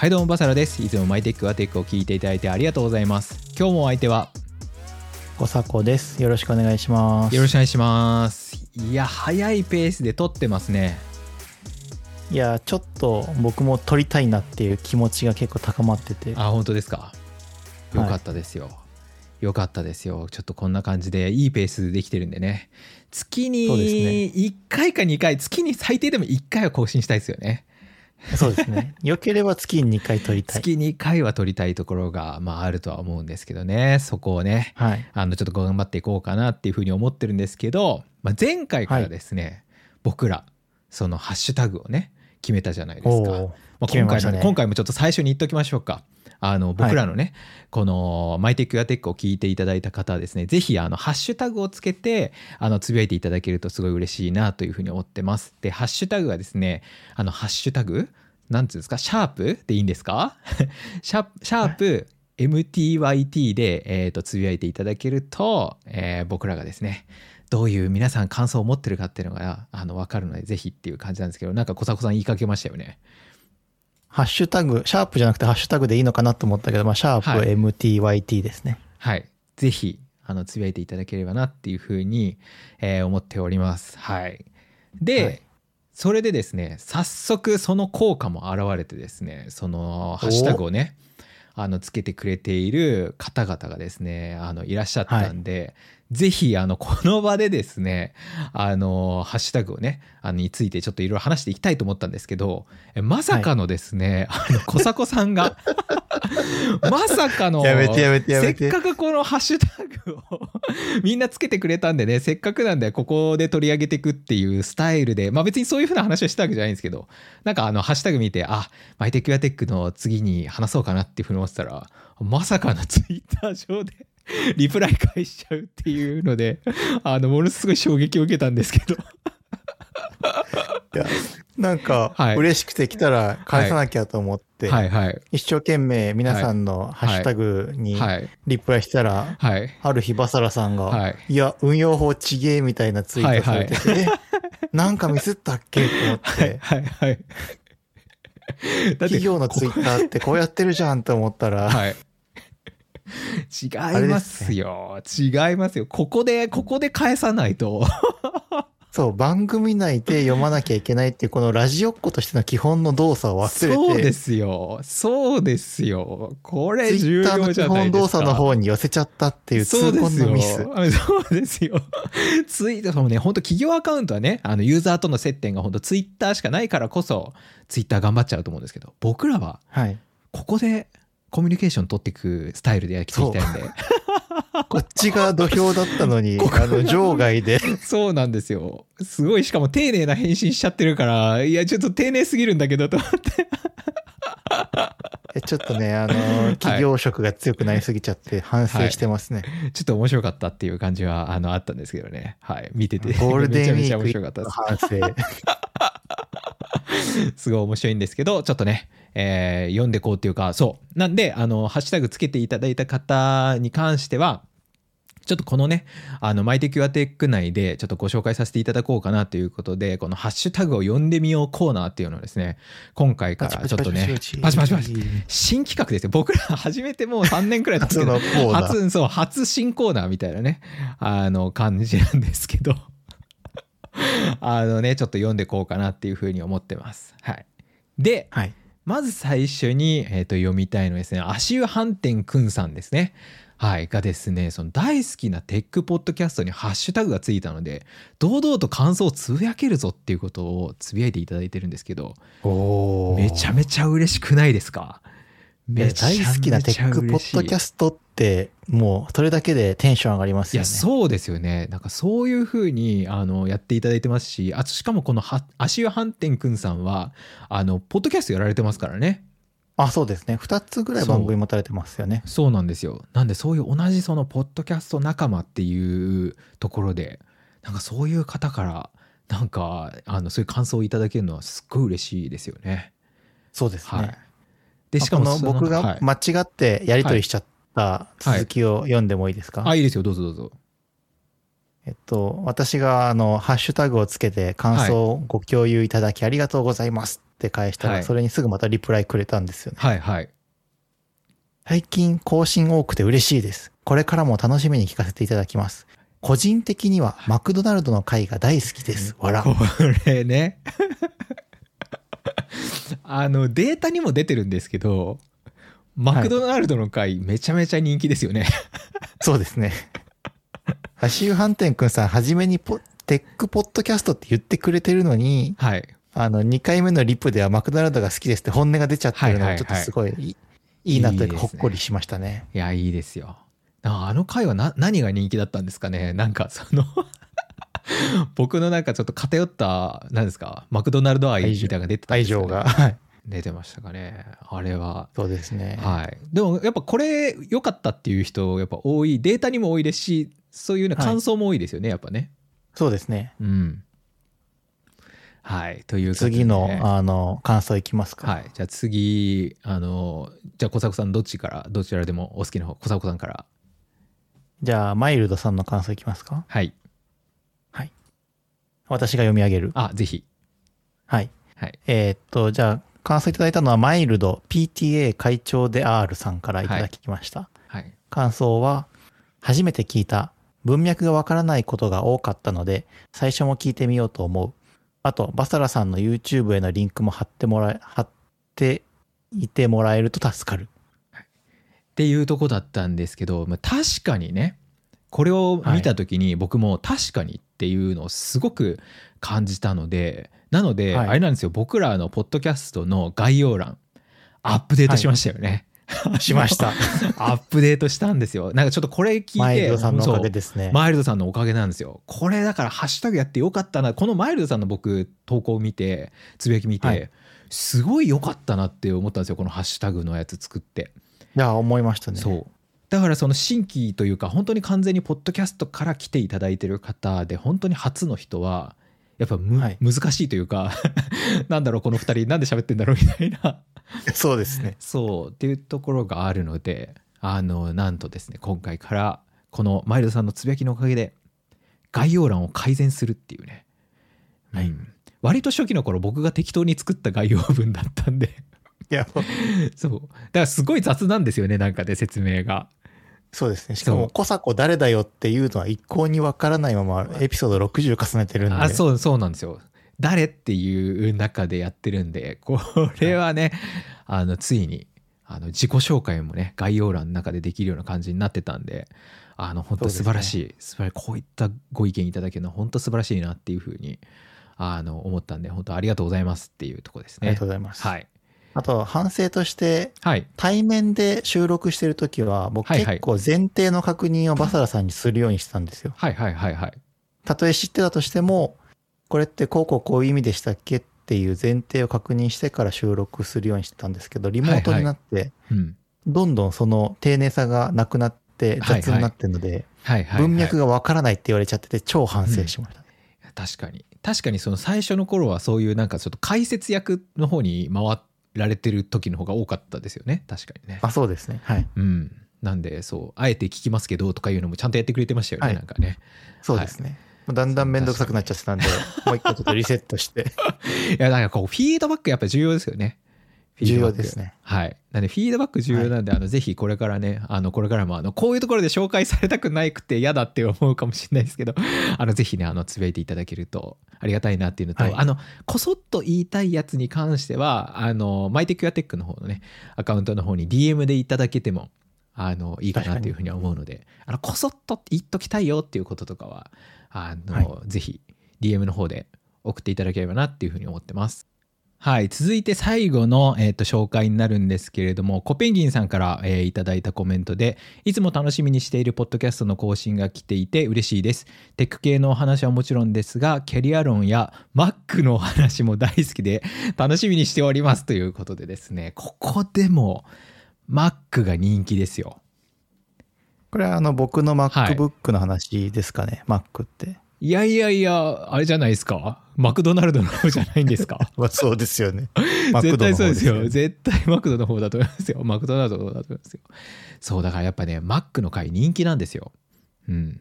はいどうもバサラです。いつもマイテックアテックを聞いていただいてありがとうございます。今日もお相手は小迫です。よろしくお願いします。よろしくお願いします。いや早いペースで撮ってますね。いやちょっと僕も撮りたいなっていう気持ちが結構高まってて。あ、本当ですか。よかったですよ、はいよかったですよ。ちょっとこんな感じでいいペースできてるんでね。月に1回か2回、月に最低でも1回は更新したいですよね。そうですね。良ければ月に2回撮りたい。月2回は撮りたいところが、まあ、あるとは思うんですけどね。そこをね、はい、ちょっと頑張っていこうかなっていうふうに思ってるんですけど、まあ、前回からですね、はい、僕らそのハッシュタグをね決めたじゃないですか。まあ、今回もちょっと最初に言っときましょうか。僕らのね、はい、このマイテックやテックを聞いていただいた方はですね、ぜひハッシュタグをつけてつぶやいていただけるとすごい嬉しいなというふうに思ってます。でハッシュタグはですね、ハッシュタグなんていうんですか、シャープでいいんですかシャープ MTYT で、つぶやいていただけると、僕らがですねどういう皆さん感想を持ってるかっていうのが分かるのでぜひっていう感じなんですけど、なんか小迫さん言いかけましたよね。ハッシュタグ、シャープじゃなくてハッシュタグでいいのかなと思ったけど、まあ、シャープ MTYT ですね。はい。はい、ぜひ、つぶやいていただければなっていうふうに、思っております。はい。で、はい、それでですね、早速その効果も現れてですね、そのハッシュタグをね、つけてくれている方々がですね、いらっしゃったんで、はい、ぜひ、この場でですね、ハッシュタグをね、についてちょっといろいろ話していきたいと思ったんですけど、まさかのですね、はい、小迫さんが、まさかの、せっかくこのハッシュタグをみんなつけてくれたんでね、せっかくなんで、ここで取り上げていくっていうスタイルで、まあ別にそういうふうな話をしたわけじゃないんですけど、なんかハッシュタグ見て、あ、マイテックやテックの次に話そうかなっていうふうに思ってたら、まさかのツイッター上でリプライ返しちゃうっていうのでものすごい衝撃を受けたんですけどいやなんか嬉しくて来たら返さなきゃと思って、はいはいはい、一生懸命皆さんのハッシュタグにリプライしたら、はいはい、ある日バサラさんが、はい、いや運用法ちげえみたいなツイートされてて、はいはい、なんかミスったっけと思ってはいはい、はいだって企業のツイッターってこうやってるじゃんと思ったら、はい、違いますよ、違いますよ。ここで返さないとそう番組内で読まなきゃいけないっていうこのラジオっ子としての基本の動作を忘れて、そうですよそうですよ、これ重要じゃないですか。ツイッターの基本動作の方に寄せちゃったっていう痛恨のミス。そうですよツイートもね、本当企業アカウントはねユーザーとの接点が本当ツイッターしかないからこそツイッター頑張っちゃうと思うんですけど、僕らはここでコミュニケーション取っていくスタイルでやっていきたいんでこっちが土俵だったのに場外でそうなんですよ。すごいしかも丁寧な返信しちゃってるから、いやちょっと丁寧すぎるんだけどと思ってちょっとね企業色が強くなりすぎちゃって反省してますね、はいはい、ちょっと面白かったっていう感じはあったんですけどね、はい、見ててゴールデンウィークの反省すごい面白いんですけど、ちょっとね読んでこうっていうか、そうなんでハッシュタグつけていただいた方に関してはちょっとこのねマイテックアテック内でちょっとご紹介させていただこうかなということで、このハッシュタグを読んでみようコーナーっていうのをですね今回からちょっとねパチパチパチ新企画ですよ。僕ら初めてもう3年くらい経つけど初新コーナーみたいなね感じなんですけどねちょっと読んでこうかなっていうふうに思ってます。はいで、はい、まず最初に、読みたいのですね、足湯飯店くんさんですね、はい、がですねその大好きなテックポッドキャストにハッシュタグがついたので堂々と感想をつぶやけるぞっていうことをつぶやいていただいてるんですけど、おめちゃめちゃ嬉しくないですか。めちゃめちゃ嬉しい。大好きなテックポッドキャストってもうそれだけでテンション上がりますよね。いやそうですよね。なんかそういう風にやっていただいてますし、あとしかもこの足湯飯店くんさんはポッドキャストやられてますからね。あそうですね、2つぐらい番組持たれてますよね。そうなんですよ。なんでそういう同じそのポッドキャスト仲間っていうところでなんかそういう方からなんかそういう感想をいただけるのはすっごい嬉しいですよね。そうですね、はい。でしかも僕が間違ってやり取りしちゃった続きを読んでもいいですか。はいはい、あいいですよどうぞどうぞ。私がハッシュタグをつけて感想をご共有いただきありがとうございますって返したら、はい、それにすぐまたリプライくれたんですよね。はいはい。最近更新多くて嬉しいです。これからも楽しみに聞かせていただきます。個人的にはマクドナルドの回が大好きです。笑。これね。データにも出てるんですけど、マクドナルドの回、はい、めちゃめちゃ人気ですよね。そうですね。橋尾飯店くんさん、初めにテックポッドキャストって言ってくれてるのに、はい、2回目のリプではマクドナルドが好きですって本音が出ちゃってるのがちょっとすごい、はいはいはい、いいなというかほっこりしましたね。いや、いいですよ。あの回は何が人気だったんですかね。なんか僕のなんかちょっと偏った何ですかマクドナルド愛みたいなのが出てたんですかね。愛情が、はい、出てましたかねあれは。そうですね、はい、でもやっぱこれ良かったっていう人やっぱ多い、データにも多いですし、そういうね感想も多いですよね、はい、やっぱね。そうですね、うん、はいということで、ね、次の感想いきますか。はい、じゃあ次じゃあ小迫さんどちらでもお好きな方、小迫さんからじゃあマイルドさんの感想いきますか。はいはい。私が読み上げる。あ、ぜひ。はいはい。じゃあ感想いただいたのはマイルド PTA 会長で R さんからいただきました。はいはい、感想は初めて聞いた。文脈がわからないことが多かったので最初も聞いてみようと思う。あとバサラさんの YouTube へのリンクも貼っていてもらえると助かる。っていうとこだったんですけど、まあ、確かにねこれを見た時に僕も確かにっていうのをすごく感じたので、なのであれなんですよ、僕らのポッドキャストの概要欄アップデートしましたよね、はい、しましたアップデートしたんですよ。なんかちょっとこれ聞いてマイルドさんのおかげですね。マイルドさんのおかげなんですよこれ。だからハッシュタグやってよかったな、このマイルドさんの僕投稿を見てつぶやき見て、はい、すごいよかったなって思ったんですよこのハッシュタグのやつ作って。いや思いましたね。そうだからその新規というか本当に完全にポッドキャストから来ていただいてる方で本当に初の人はやっぱはい、難しいというかなんだろうこの2人なんで喋ってんだろうみたいなそうですねそうっていうところがあるのでなんとですね今回からこのマイルドさんのつぶやきのおかげで概要欄を改善するっていうね、はいうん、割と初期の頃僕が適当に作った概要文だったんでいやそうだからすごい雑なんですよねなんかで、ね、説明が。そうですね、しかもコサコ誰だよっていうのは一向にわからないままエピソード60重ねてるんで。あそうなんですよ、誰っていう中でやってるんでこれはね、はい、ついに自己紹介もね概要欄の中でできるような感じになってたんで本当素晴らしい、ね、素晴らしい、こういったご意見いただけるのは本当素晴らしいなっていうふうに思ったんで本当ありがとうございますっていうところですね。ありがとうございます、はい。あと反省として対面で収録してるときは僕結構前提の確認をバサラさんにするようにしてたんですよ。はいはいはいはい。たとえ知ってたとしてもこれってこういう意味でしたっけっていう前提を確認してから収録するようにしてたんですけど、リモートになってどんどんその丁寧さがなくなって雑になってるので文脈がわからないって言われちゃってて超反省しました、うん、確かにその最初の頃はそういうなんかちょっと解説役の方に回ってられてる時の方が多かったですよね。確かにね。あ、そうですね。はい。うん。なんでそうあえて聞きますけどとかいうのもちゃんとやってくれてましたよね。はい、なんかね。そうですね。はい、だんだん面倒くさくなっちゃってたんで、もう一回ちょっとリセットして。いやなんかこうフィードバックやっぱり重要ですよね。重要ですね。はい。なんでフィードバック重要なんで、はい、ぜひこれからねこれからもこういうところで紹介されたくないくて嫌だって思うかもしれないですけど、ぜひねつぶやいていただけるとありがたいなっていうのと、はい、こそっと言いたいやつに関してはマイテクヤテックの方のねアカウントの方に DM でいただけてもいいかなっていうふうには思うので、こそっと言っときたいよっていうこととかははい、ぜひ DM の方で送っていただければなっていうふうに思ってます。はい、続いて最後の、紹介になるんですけれども、コペンギンさんから、いただいたコメントで、いつも楽しみにしているポッドキャストの更新が来ていて嬉しいです。テック系のお話はもちろんですがキャリア論や Mac のお話も大好きで楽しみにしておりますということでですね、ここでも Mac が人気ですよ。これは僕の MacBook の話ですかね、はい、Mac っていやあれじゃないですか、マクドナルドの方じゃないんですかまあそうですよね、絶対そうですよ、絶対マクドの方だと思いますよ、マクドナルドの方だと思いますよ。そうだからやっぱねマックの回人気なんですよ。うん、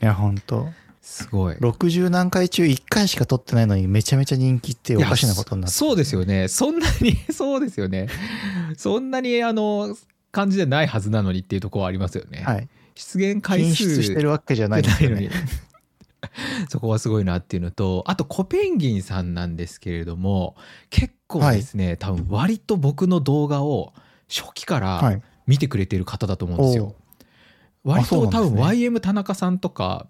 いや本当すごい。60何回中1回しか撮ってないのにめちゃめちゃ人気っておかしなことになって。そうですよね。そんなにそうですよね。そんなに感じでないはずなのにっていうところはありますよね。はい。出現回数禁止してるわけじゃないですよね。そこはすごいなっていうのと、あとコペンギンさんなんですけれども、結構ですね、はい、多分割と僕の動画を初期から見てくれてる方だと思うんですよ、はい、割と多分 YM 田中さんとか、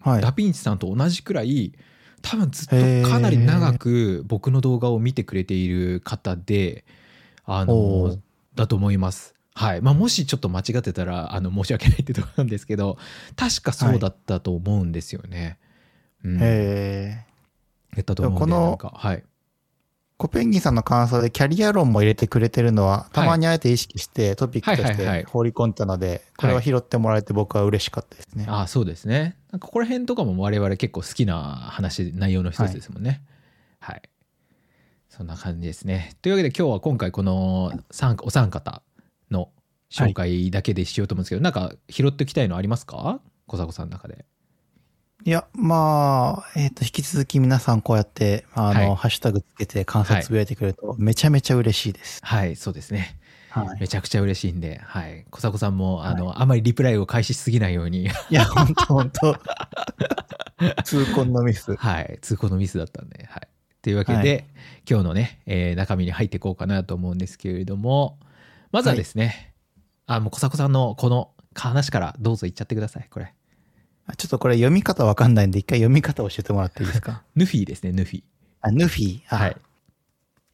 はい、ダピンチさんと同じくらい多分ずっとかなり長く僕の動画を見てくれている方でだと思います。はい。まあ、もしちょっと間違ってたら申し訳ないってとこなんですけど、確かそうだったと思うんですよね。はい、へえ。やったと思うんで、なんか、はい。コペンギンさんの感想でキャリア論も入れてくれてるのは、たまにあえて意識してトピックとして放り込んだので、はいはいはいはい、これは拾ってもらえて僕は嬉しかったですね。はい、あ、そうですね。なんかここら辺とかも我々結構好きな話、内容の一つですもんね。はい。はい、そんな感じですね。というわけで今回このお三方の紹介だけでしようと思うんですけど、はい、なんか拾っておきたいのありますか、小迫さんの中で。いや、まあ、引き続き皆さんこうやってはい、ハッシュタグつけて感想つぶやいてくれるとめちゃめちゃ嬉しいです。はい、そうですね。はい、めちゃくちゃ嬉しいんで、はい、小迫さんもはい、あまりリプライを開始しすぎないように。いや、本当。痛恨のミス。はい、痛恨のミスだったんで、はい。というわけで、はい、今日のね、中身に入っていこうかなと思うんですけれども。まずはですね、はい、もう小迫さんのこの話からどうぞ言っちゃってください、これ。ちょっとこれ読み方わかんないんで、一回読み方教えてもらっていいですか。NuPhy ですね、NuPhy。NuPhy。はい。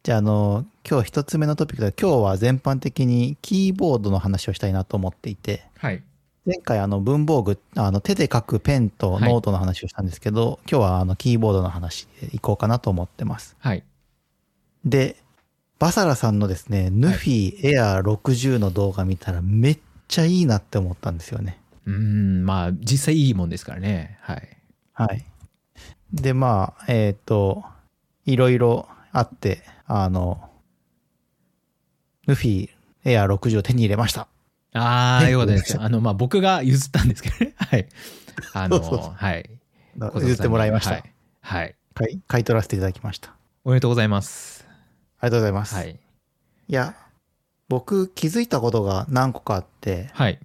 じゃあ、今日一つ目のトピックで、今日は全般的にキーボードの話をしたいなと思っていて、はい、前回文房具、手で書くペンとノートの話をしたんですけど、はい、今日はキーボードの話でいこうかなと思ってます。はい。で、バサラさんのですね、NuPhy Air60 の動画見たらめっちゃいいなって思ったんですよね。まあ実際いいもんですからね。はい。はい。で、まあ、いろいろあって、NuPhy Air60 を手に入れました。ああ、よかったです。まあ僕が譲ったんですけどね。はい。そうそうはい。譲ってもらいました。はい。はい。買い取らせていただきました。おめでとうございます。ありがとうございます。はい、いや、僕気づいたことが何個かあって、はい、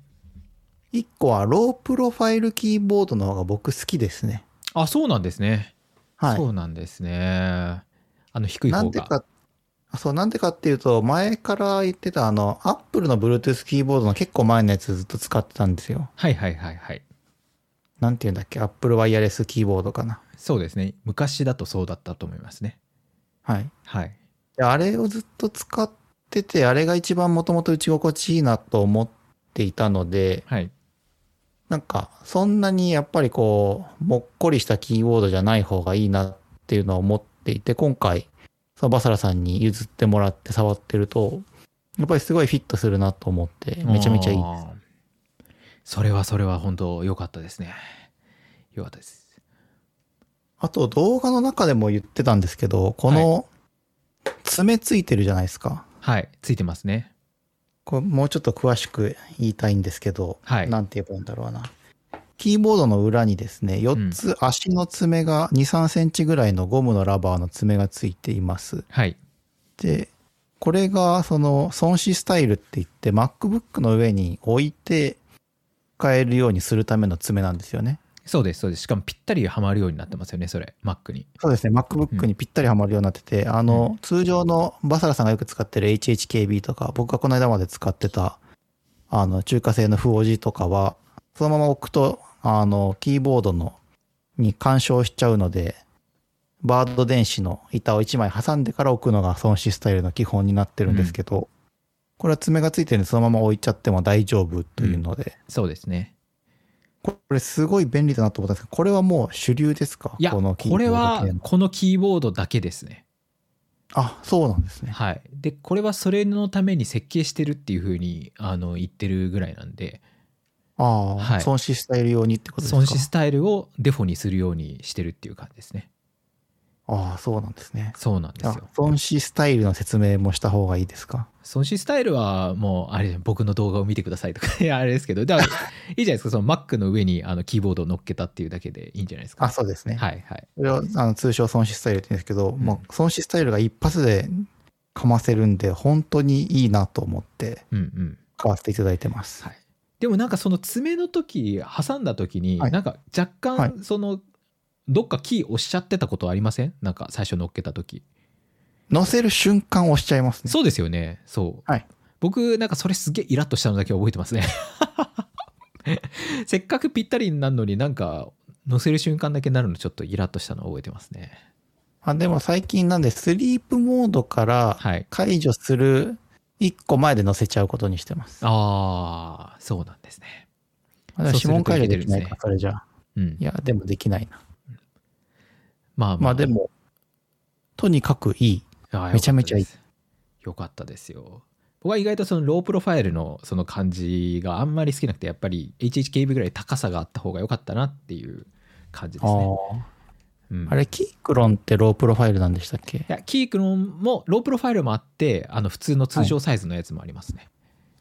1個はロープロファイルキーボードの方が僕好きですね。あ、そうなんですね。はい。そうなんですね。低い方が。なんでかっていうと、前から言ってたApple の Bluetooth キーボードの結構前のやつずっと使ってたんですよ。はいはいはいはい。なんていうんだっけ、Apple ワイヤレスキーボードかな。そうですね。昔だとそうだったと思いますね。はい。はい。あれをずっと使ってて、あれが一番もともと打ち心地いいなと思っていたので、はい、なんかそんなにやっぱりこうもっこりしたキーボードじゃない方がいいなっていうのを思っていて、今回そのバサラさんに譲ってもらって触ってるとやっぱりすごいフィットするなと思ってめちゃめちゃいいです。それは本当良かったですね。良かったです。あと動画の中でも言ってたんですけど、この、はい、爪ついてるじゃないですか。はい、ついてますね。これもうちょっと詳しく言いたいんですけど、はい、なんて言えばいいんだろうな。キーボードの裏にですね、4つ足の爪が2、3センチぐらいのゴムのラバーの爪がついています。はい。で、これが損失スタイルって言って、MacBook の上に置いて使えるようにするための爪なんですよね。そうです、そうです。しかもぴったりはまるようになってますよね、それ、Mac に。そうですね、MacBook にぴったりはまるようになってて、通常のバサラさんがよく使ってる HHKB とか、僕がこの間まで使ってた、中華製のFuojiとかは、そのまま置くと、キーボードに干渉しちゃうので、バード電子の板を1枚挟んでから置くのが損失スタイルの基本になってるんですけど、これは爪がついてるんで、そのまま置いちゃっても大丈夫というので。そうですね。これすごい便利だなと思ったんですけど、これはもう主流ですか？いや、これはこのキーボードだけですね。あ、そうなんですね。はい。で、これはそれのために設計してるっていうふうに言ってるぐらいなんで。ああ、はい、損失スタイル用にってことですか？損失スタイルをデフォにするようにしてるっていう感じですね。ああ、そうなんですね。そうなんですよ。孫子スタイルの説明もした方がいいですか？孫子スタイルはもうあれ、僕の動画を見てくださいとかいやあれですけど、だからいいじゃないですか。その Mac の上にキーボードを乗っけたっていうだけでいいんじゃないですか。あ、そうですね。はいはい。これは通称孫子スタイルって言うんですけど、もう孫子スタイルが一発でかませるんで本当にいいなと思って買わせていただいてます。はい。でもなんかその爪の時挟んだ時に、はい、なんか若干その、はい、どっかキー押しちゃってたことありません？なんか最初乗っけた時、乗せる瞬間押しちゃいますね。そうですよね。そう、はい、僕なんかそれすげえイラッとしたのだけ覚えてますねせっかくぴったりになるのになんか乗せる瞬間だけなるのちょっとイラッとしたの覚えてますね。あ、でも最近なんでスリープモードから解除する1個前で乗せちゃうことにしてます、はい、ああ、そうなんですね。指紋解除できないか、それじゃあ、うん、いやでもできないな。まあまあ、まあでもとにかくいい。めちゃめちゃいい。よかったですよ。僕は意外とそのロープロファイルのその感じがあんまり好きなくて、やっぱり HHKB ぐらい高さがあった方がよかったなっていう感じですね。うん、あれキークロンってロープロファイルなんでしたっけ？いや、キークロンもロープロファイルもあって、普通の通常サイズのやつもありますね。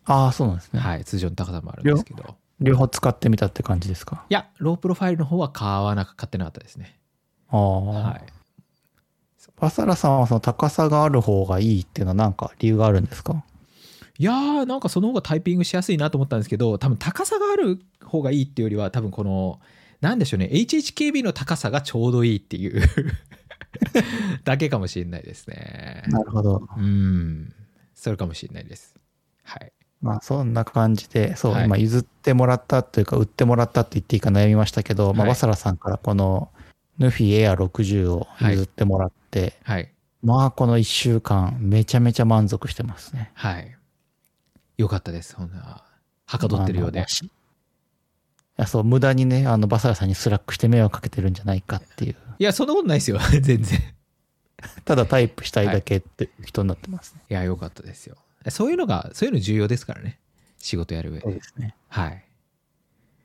はい、ああ、そうなんですね。はい、通常の高さもあるんですけど。両方使ってみたって感じですか？いや、ロープロファイルの方は買ってなかったですね。ああ、はい。バサラさんはその高さがある方がいいっていうのは何か理由があるんですか？いやー、なんかその方がタイピングしやすいなと思ったんですけど、多分高さがある方がいいっていうよりは、多分このなんでしょうね、 HHKB の高さがちょうどいいっていうだけかもしれないですね。なるほど。うん、それかもしれないです。はい。まあそんな感じで、そう、はい、今譲ってもらったというか売ってもらったって言っていいか悩みましたけど、まあ、バサラさんからこのNuPhy Air60 を譲ってもらって、はいはい、まあこの1週間めちゃめちゃ満足してますね。はい、よかったです。そんなはかどってるようで、いや、そう、無駄にね、バサラさんにスラックして迷惑かけてるんじゃないかっていう。いや、そんなことないですよ全然ただタイプしたいだけって人になってますね。はい、いや、よかったですよ。そういうの重要ですからね、仕事やる上で。そうですね。はい、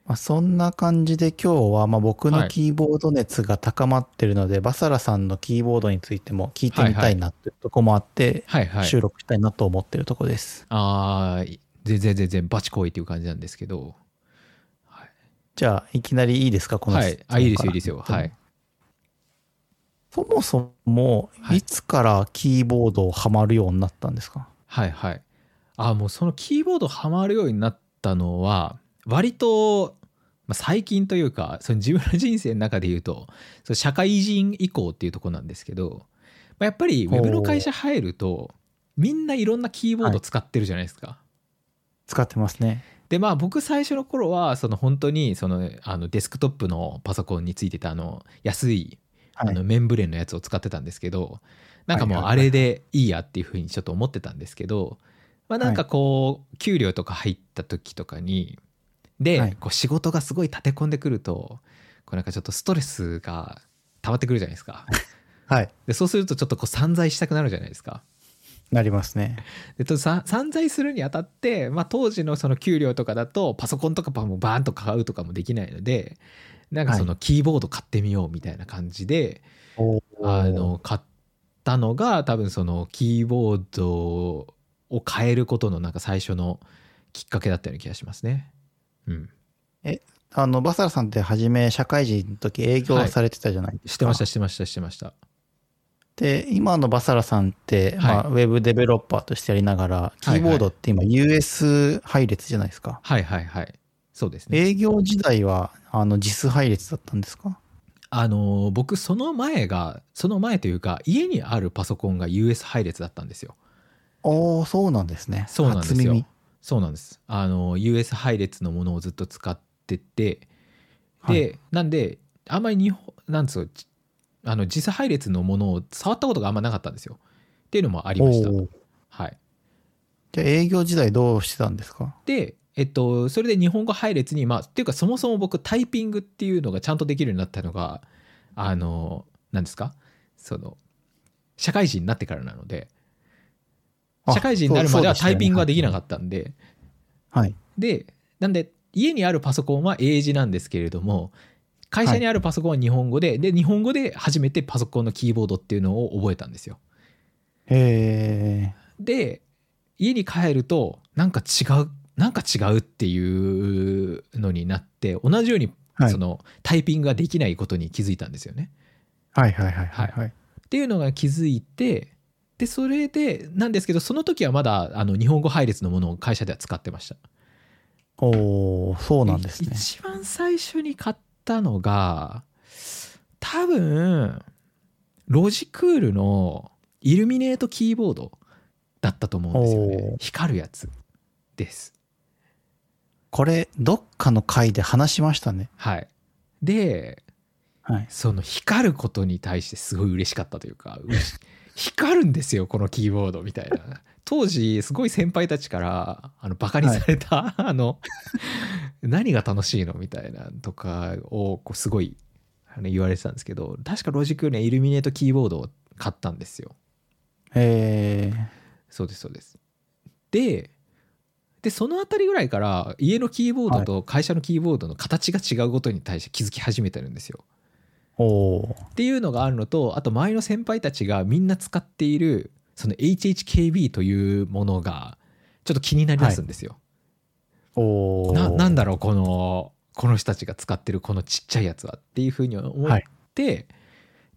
まあ、そんな感じで今日はまあ僕のキーボード熱が高まってるので、はい、バサラさんのキーボードについても聞いてみたいなっていうとこもあって、はいはい、収録したいなと思ってるとこです。はいはいはい、ああ、全然バチコイっていう感じなんですけど、はい、じゃあいきなりいいですか、この質問から。はい、あ、いいですよいいですよ。はい。そもそもいつからキーボードをハマるようになったんですか？はいはい。あ、もうそのキーボードハマるようになったのは割と最近というか、その自分の人生の中で言うと、その社会人以降っていうところなんですけど、やっぱりウェブの会社入るとみんないろんなキーボード使ってるじゃないですか。はい、使ってますね。で、まあ僕最初の頃はその本当にそのデスクトップのパソコンについてた安いメンブレンのやつを使ってたんですけど、なんかもうあれでいいやっていうふうにちょっと思ってたんですけど、まあなんかこう給料とか入った時とかにで、はい、こう仕事がすごい立て込んでくると、こうなんかちょっとストレスが溜まってくるじゃないですか。はい。で、そうするとちょっとこう散財したくなるじゃないですか。なりますね。で、散財するにあたって、まあ当時のその給料とかだとパソコンとかもバーンと買うとかもできないので、なんかそのキーボード買ってみようみたいな感じで、はい、買ったのが多分そのキーボードを変えることのなんか最初のきっかけだったような気がしますね。うん、バサラさんって初め社会人の時営業されてたじゃないですか。はい、してました。で、今のバサラさんって、はい、まあ、ウェブデベロッパーとしてやりながら、キーボードって今 US 配列じゃないですか。はいはいはい、そうですね。営業時代はJIS 配列だったんですか？僕その前というか家にあるパソコンが US 配列だったんですよ。ああ、そうなんですね。そうなんですよ。初耳。そうなんです。US 配列のものをずっと使ってて、で、はい、なんであんまりなんつうのJIS 配列のものを触ったことがあんまなかったんですよっていうのもありました。はい。じゃあ営業時代どうしてたんですか？で、それで日本語配列にっていうか、そもそも僕タイピングっていうのがちゃんとできるようになったのがなんですか、その社会人になってからなので、社会人になるまではタイピングはできなかったんで、はい。で、なんで家にあるパソコンは英字なんですけれども、会社にあるパソコンは日本語で、はい、で日本語で初めてパソコンのキーボードっていうのを覚えたんですよ。へー。で家に帰るとなんか違うっていうのになって、同じようにそのタイピングができないことに気づいたんですよね。はいはいはいはい、はい、っていうのが気づいて、でそれでなんですけど、その時はまだ日本語配列のものを会社では使ってました。おー、そうなんですね。一番最初に買ったのが多分ロジクールのイルミネートキーボードだったと思うんですよね。光るやつです。これどっかの回で話しましたね。はい。で、はい、その光ることに対してすごい嬉しかったというか光るんですよこのキーボードみたいな。当時すごい先輩たちからバカにされた、はい、何が楽しいのみたいなとかをこうすごい言われてたんですけど、確かロジクールのイルミネートキーボードを買ったんですよ。へえ。そうですそうです。でそのあたりぐらいから家のキーボードと会社のキーボードの形が違うことに対して気づき始めてるんですよ。おー。っていうのがあるのと、あと前の先輩たちがみんな使っているその HHKB というものがちょっと気になりだすんですよ。はい、おー。なんだろうこの人たちが使ってるこのちっちゃいやつはっていうふうに思って、はい、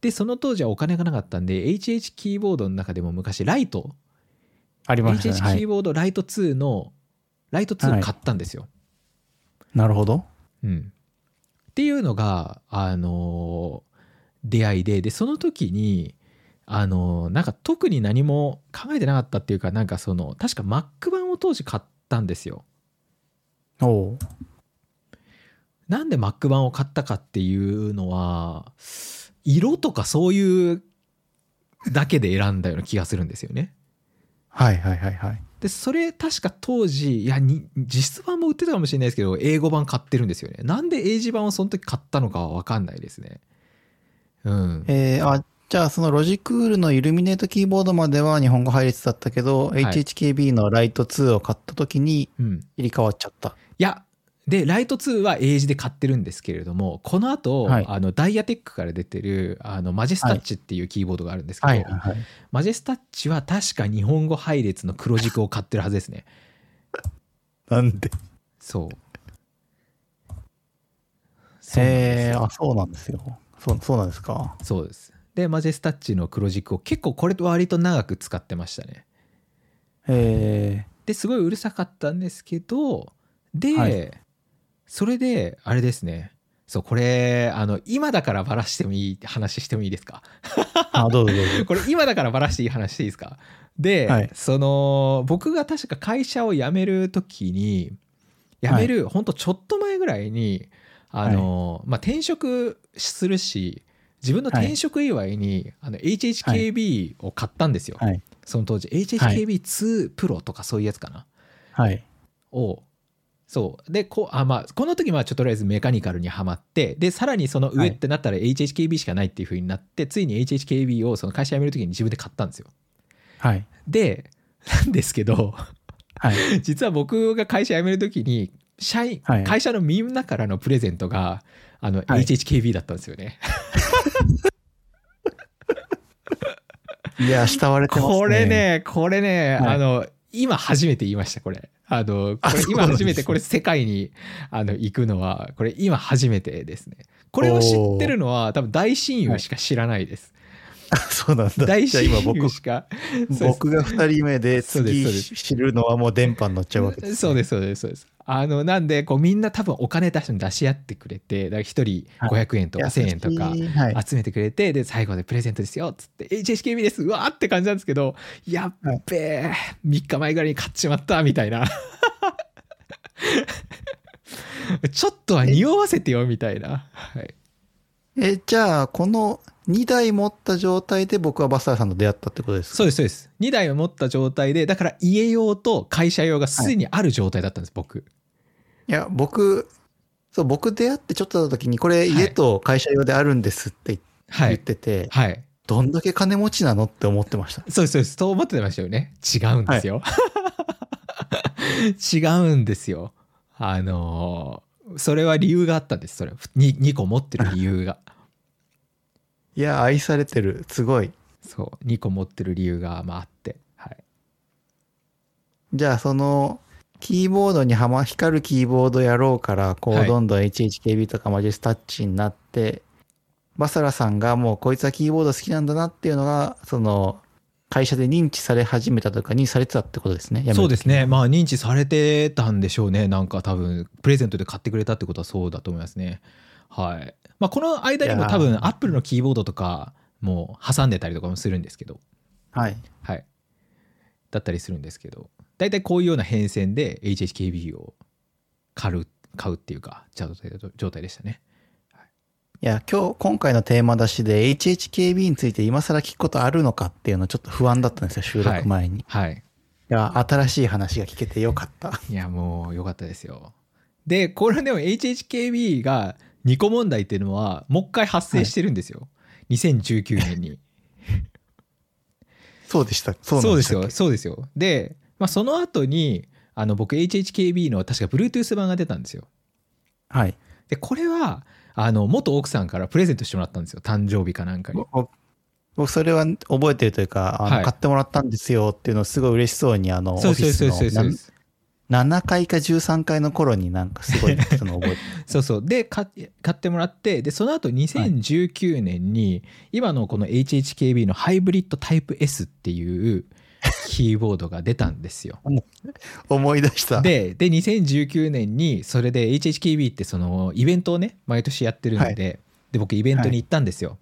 でその当時はお金がなかったんで HH キーボードの中でも昔ライトありましたね。HH キーボードライト2のライト2を買ったんですよ。はい、なるほど、うん、っていうのが出会いでその時になんか特に何も考えてなかったっていうか、なんかその確か Mac 版を当時買ったんですよ。おう。なんで Mac 版を買ったかっていうのは色とかそういうだけで選んだような気がするんですよね。はいはいはいはい。でそれ確か当時実版も売ってたかもしれないですけど英語版買ってるんですよね。なんで英字版をその時買ったのかは分かんないですね。うん。じゃあそのロジクールのイルミネートキーボードまでは日本語配列だったけど、はい、HHKB のライト2を買った時に入れ替わっちゃった。うん、いやでライト2は英字で買ってるんですけれども、この後、はい、ダイアテックから出てるマジェスタッチっていうキーボードがあるんですけど、はいはいはい、マジェスタッチは確か日本語配列の黒軸を買ってるはずですね。なんで？そうなんですよ。あ、そうなんですよ。そうなんですか。そうです。でマジェスタッチの黒軸を結構これ割と長く使ってましたね。ですごいうるさかったんですけど、で、はいそれであれですね、そうこれ今だからバラしてもいい話してもいいですか？あ、どうぞこれ今だからバラしていい話していいですか？で、はい、その僕が確か会社を辞める時にはい、ほんとちょっと前ぐらいにはいまあ、転職するし自分の転職祝いに、はい、HHKB を買ったんですよ、はい、その当時 HHKB2 Pro とかそういうやつかな、はい、をそうでまあ、この時はとりあえずメカニカルにはまって、でさらにその上ってなったら HHKB しかないっていう風になって、はい、ついに HHKB をその会社辞める時に自分で買ったんですよ。はい、でなんですけど、はい、実は僕が会社辞める時にはい、会社のみんなからのプレゼントがはい、HHKB だったんですよね。いや慕われてますね。これね、はい、今初めて言いました。これ今初めて、これ世界に行くのはこれ今初めてですね。これを知ってるのは多分大親友しか知らないです。そうなんだ。大親友しか僕が2人目で次知るのはもう電波に乗っちゃうわけです、ね、そうですなんでみんな多分お金出し合ってくれて、だから1人500円とか1000円とか集めてくれて、で最後でプレゼントですよっつって HHKB ですうわーって感じなんですけど、やっべー、3日前ぐらいに買っちまったみたいなちょっとは匂わせてよみたいな。はい、じゃあこの2台持った状態で僕はバスターさんと出会ったってことですか？そうです2台を持った状態で、だから家用と会社用がすでにある状態だったんです、はい、僕出会ってちょっとだった時にこれ家と会社用であるんですって言ってて、はいはい、どんだけ金持ちなのって思ってました。そうですと思ってましたよね。違うんですよ、はい、違うんですよ。それは理由があったんです。それ2個持ってる理由がいや愛されてる、すごい。そう2個持ってる理由がまああって、はい、じゃあそのキーボードに光るキーボードやろうからこうどんどん HHKB とかマジェスタッチになって、はい、バサラさんがもうこいつはキーボード好きなんだなっていうのがその会社で認知され始めたとか認知されてたってことですね。そうですね、まあ認知されてたんでしょうね。なんか多分プレゼントで買ってくれたってことはそうだと思いますね。はい、まあ、この間にも多分アップルのキーボードとかもう挟んでたりとかもするんですけど、はいはい、だったりするんですけど、だいたいこういうような変遷で HHKB を買うっていうか状態でしたね。いや今回のテーマ出しで HHKB について今更聞くことあるのかっていうのちょっと不安だったんですよ、収録前に。はい、はい、いや新しい話が聞けてよかった。いやもうよかったですよ。でこれでも HHKB が2個問題っていうのはもう一回発生してるんですよ、はい、2019年にそうでしたそうですよそうですよ。で、まあ、その後に僕 HHKB の確か Bluetooth 版が出たんですよ。はい。でこれは元奥さんからプレゼントしてもらったんですよ、誕生日かなんかに。僕それは覚えてるというかはい、買ってもらったんですよっていうのをすごい嬉しそうにオフィスの7回か13回の頃になんかすごいその覚えてそうそう。で買ってもらって、でその後2019年に今のこの HHKB のハイブリッドタイプ S っていうキーボードが出たんですよ思い出した。で2019年にそれで HHKB ってそのイベントをね毎年やってるんで、はい、で僕イベントに行ったんですよ、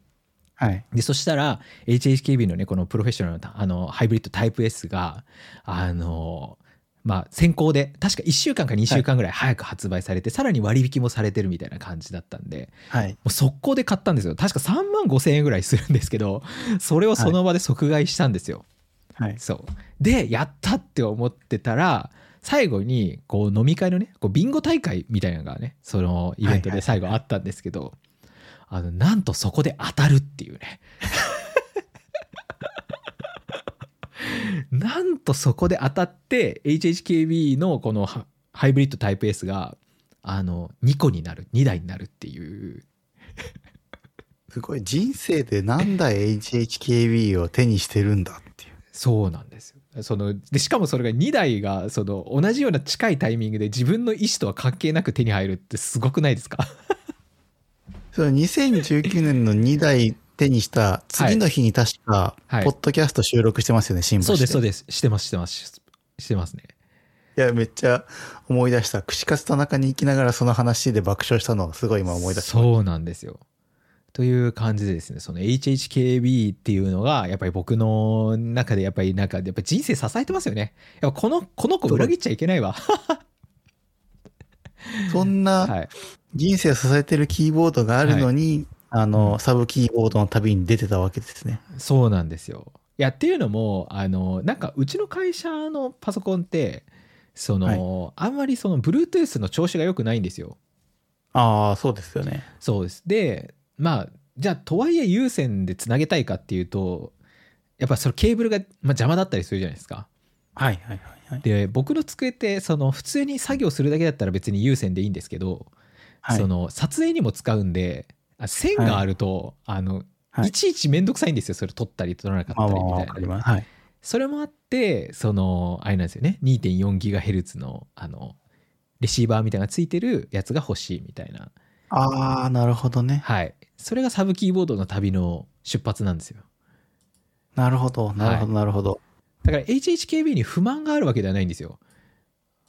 はい、でそしたら HHKB のねこのプロフェッショナルの、ハイブリッドタイプ S がまあ先行で確か1週間か2週間ぐらい早く発売されて、はい、さらに割引もされてるみたいな感じだったんで、はい、もう速攻で買ったんですよ。確か35,000円ぐらいするんですけど、それをその場で即買いしたんですよ、はいはい、そうでやったって思ってたら最後にこう飲み会のねこうビンゴ大会みたいなのがねそのイベントで最後あったんですけど、なんとそこで当たるっていうねなんとそこで当たって HHKB のこのハイブリッドタイプ S が2台になるっていうすごい人生で何台 HHKB を手にしてるんだっていう。そうなんですよ。でしかもそれが2台が同じような近いタイミングで自分の意思とは関係なく手に入るってすごくないですかその2019年の2台手にした次の日に確かポッドキャスト収録してますよね、はいはい、新聞して。そうですそうです、してますね。いやめっちゃ思い出した。串カツ田中に行きながらその話で爆笑したのをすごい今思い出した。そうなんですよ。という感じでですね、その HHKB っていうのがやっぱり僕の中でやっぱり人生支えてますよね。やっぱこの子裏切っちゃいけないわそんな人生を支えてるキーボードがあるのに、はい、サブキーボードの旅に出てたわけですね。そうなんですよ。いやっていうのもなんかうちの会社のパソコンってはい、あんまりその Bluetooth の調子が良くないんですよ。ああそうですよね。そうです。でまあ、じゃあとはいえ有線でつなげたいかっていうとやっぱそのケーブルが、まあ、邪魔だったりするじゃないですか。はいはいはい、はい、で僕の机って普通に作業するだけだったら別に有線でいいんですけど、はい、撮影にも使うんで線があると、はい、はい、いちいちめんどくさいんですよ。それ撮ったり撮らなかったりみたいな。あります、はい、それもあってあれなんですよね 2.4GHz のレシーバーみたいなのがついてるやつが欲しいみたいな。ああなるほどね。はい、それがサブキーボードの旅の出発なんですよ。なるほどなるほどなるほど、はい、だから HHKB に不満があるわけではないんですよ。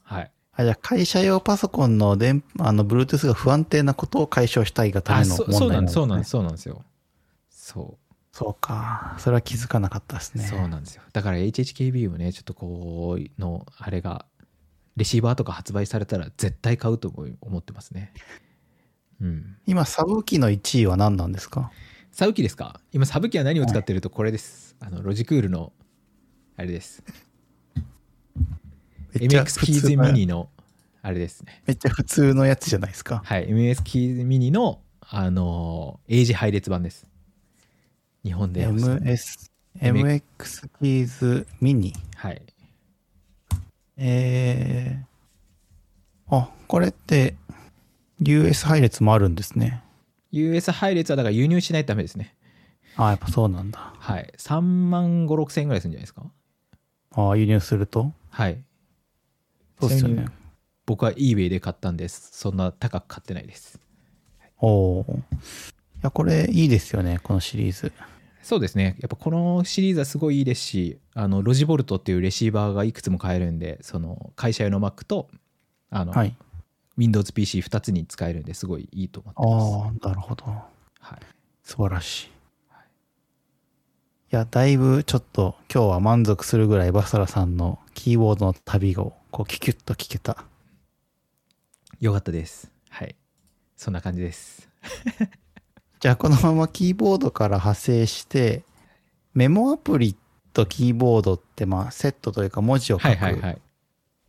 はい。あ、じゃあ会社用パソコンのBluetooth が不安定なことを解消したいがための問題なんですね。そうなんですよ。そうか、それは気づかなかったですね。そうなんですよ。だから HHKB もねちょっとこうのあれがレシーバーとか発売されたら絶対買うと思ってますね。うん、今サブ機の1位は何なんですか？サブ機ですか？今サブ機は何を使ってるとこれです、はい、ロジクールのあれですMX Keys Mini のあれですね。めっちゃ普通のやつじゃないですか。はい、 MX Keys Mini の英字配列版です。日本で MX Keys Mini。 はい。あ、これって US 配列もあるんですね。US 配列はだから輸入しないとダメですね。ああ、やっぱそうなんだ。はい。3万5、6千円ぐらいするんじゃないですか。ああ、輸入すると？はい。そうですよね。僕は eBay で買ったんです。そんな高く買ってないです。おお。いや、これいいですよね、このシリーズ。そうですね。やっぱこのシリーズはすごいいいですし、ロジボルトっていうレシーバーがいくつも買えるんで、その会社用の Mac とはい、Windows PC2 つに使えるんですごいいいと思ってます。ああ、なるほど。はい。素晴らしい。はい、いや、だいぶちょっと今日は満足するぐらいバサラさんのキーボードの旅をこうキュキュッと聞けた。よかったです。はい。そんな感じです。じゃあこのままキーボードから派生してメモアプリとキーボードってまあセットというか文字を書く